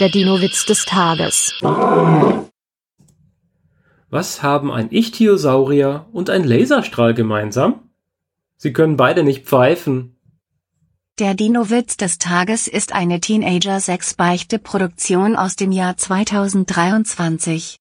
Der Dino-Witz des Tages. Was haben ein Ichthyosaurier und ein Laserstrahl gemeinsam? Sie können beide nicht pfeifen. Der Dino-Witz des Tages ist eine Teenager-6-Beichte-Produktion aus dem Jahr 2023.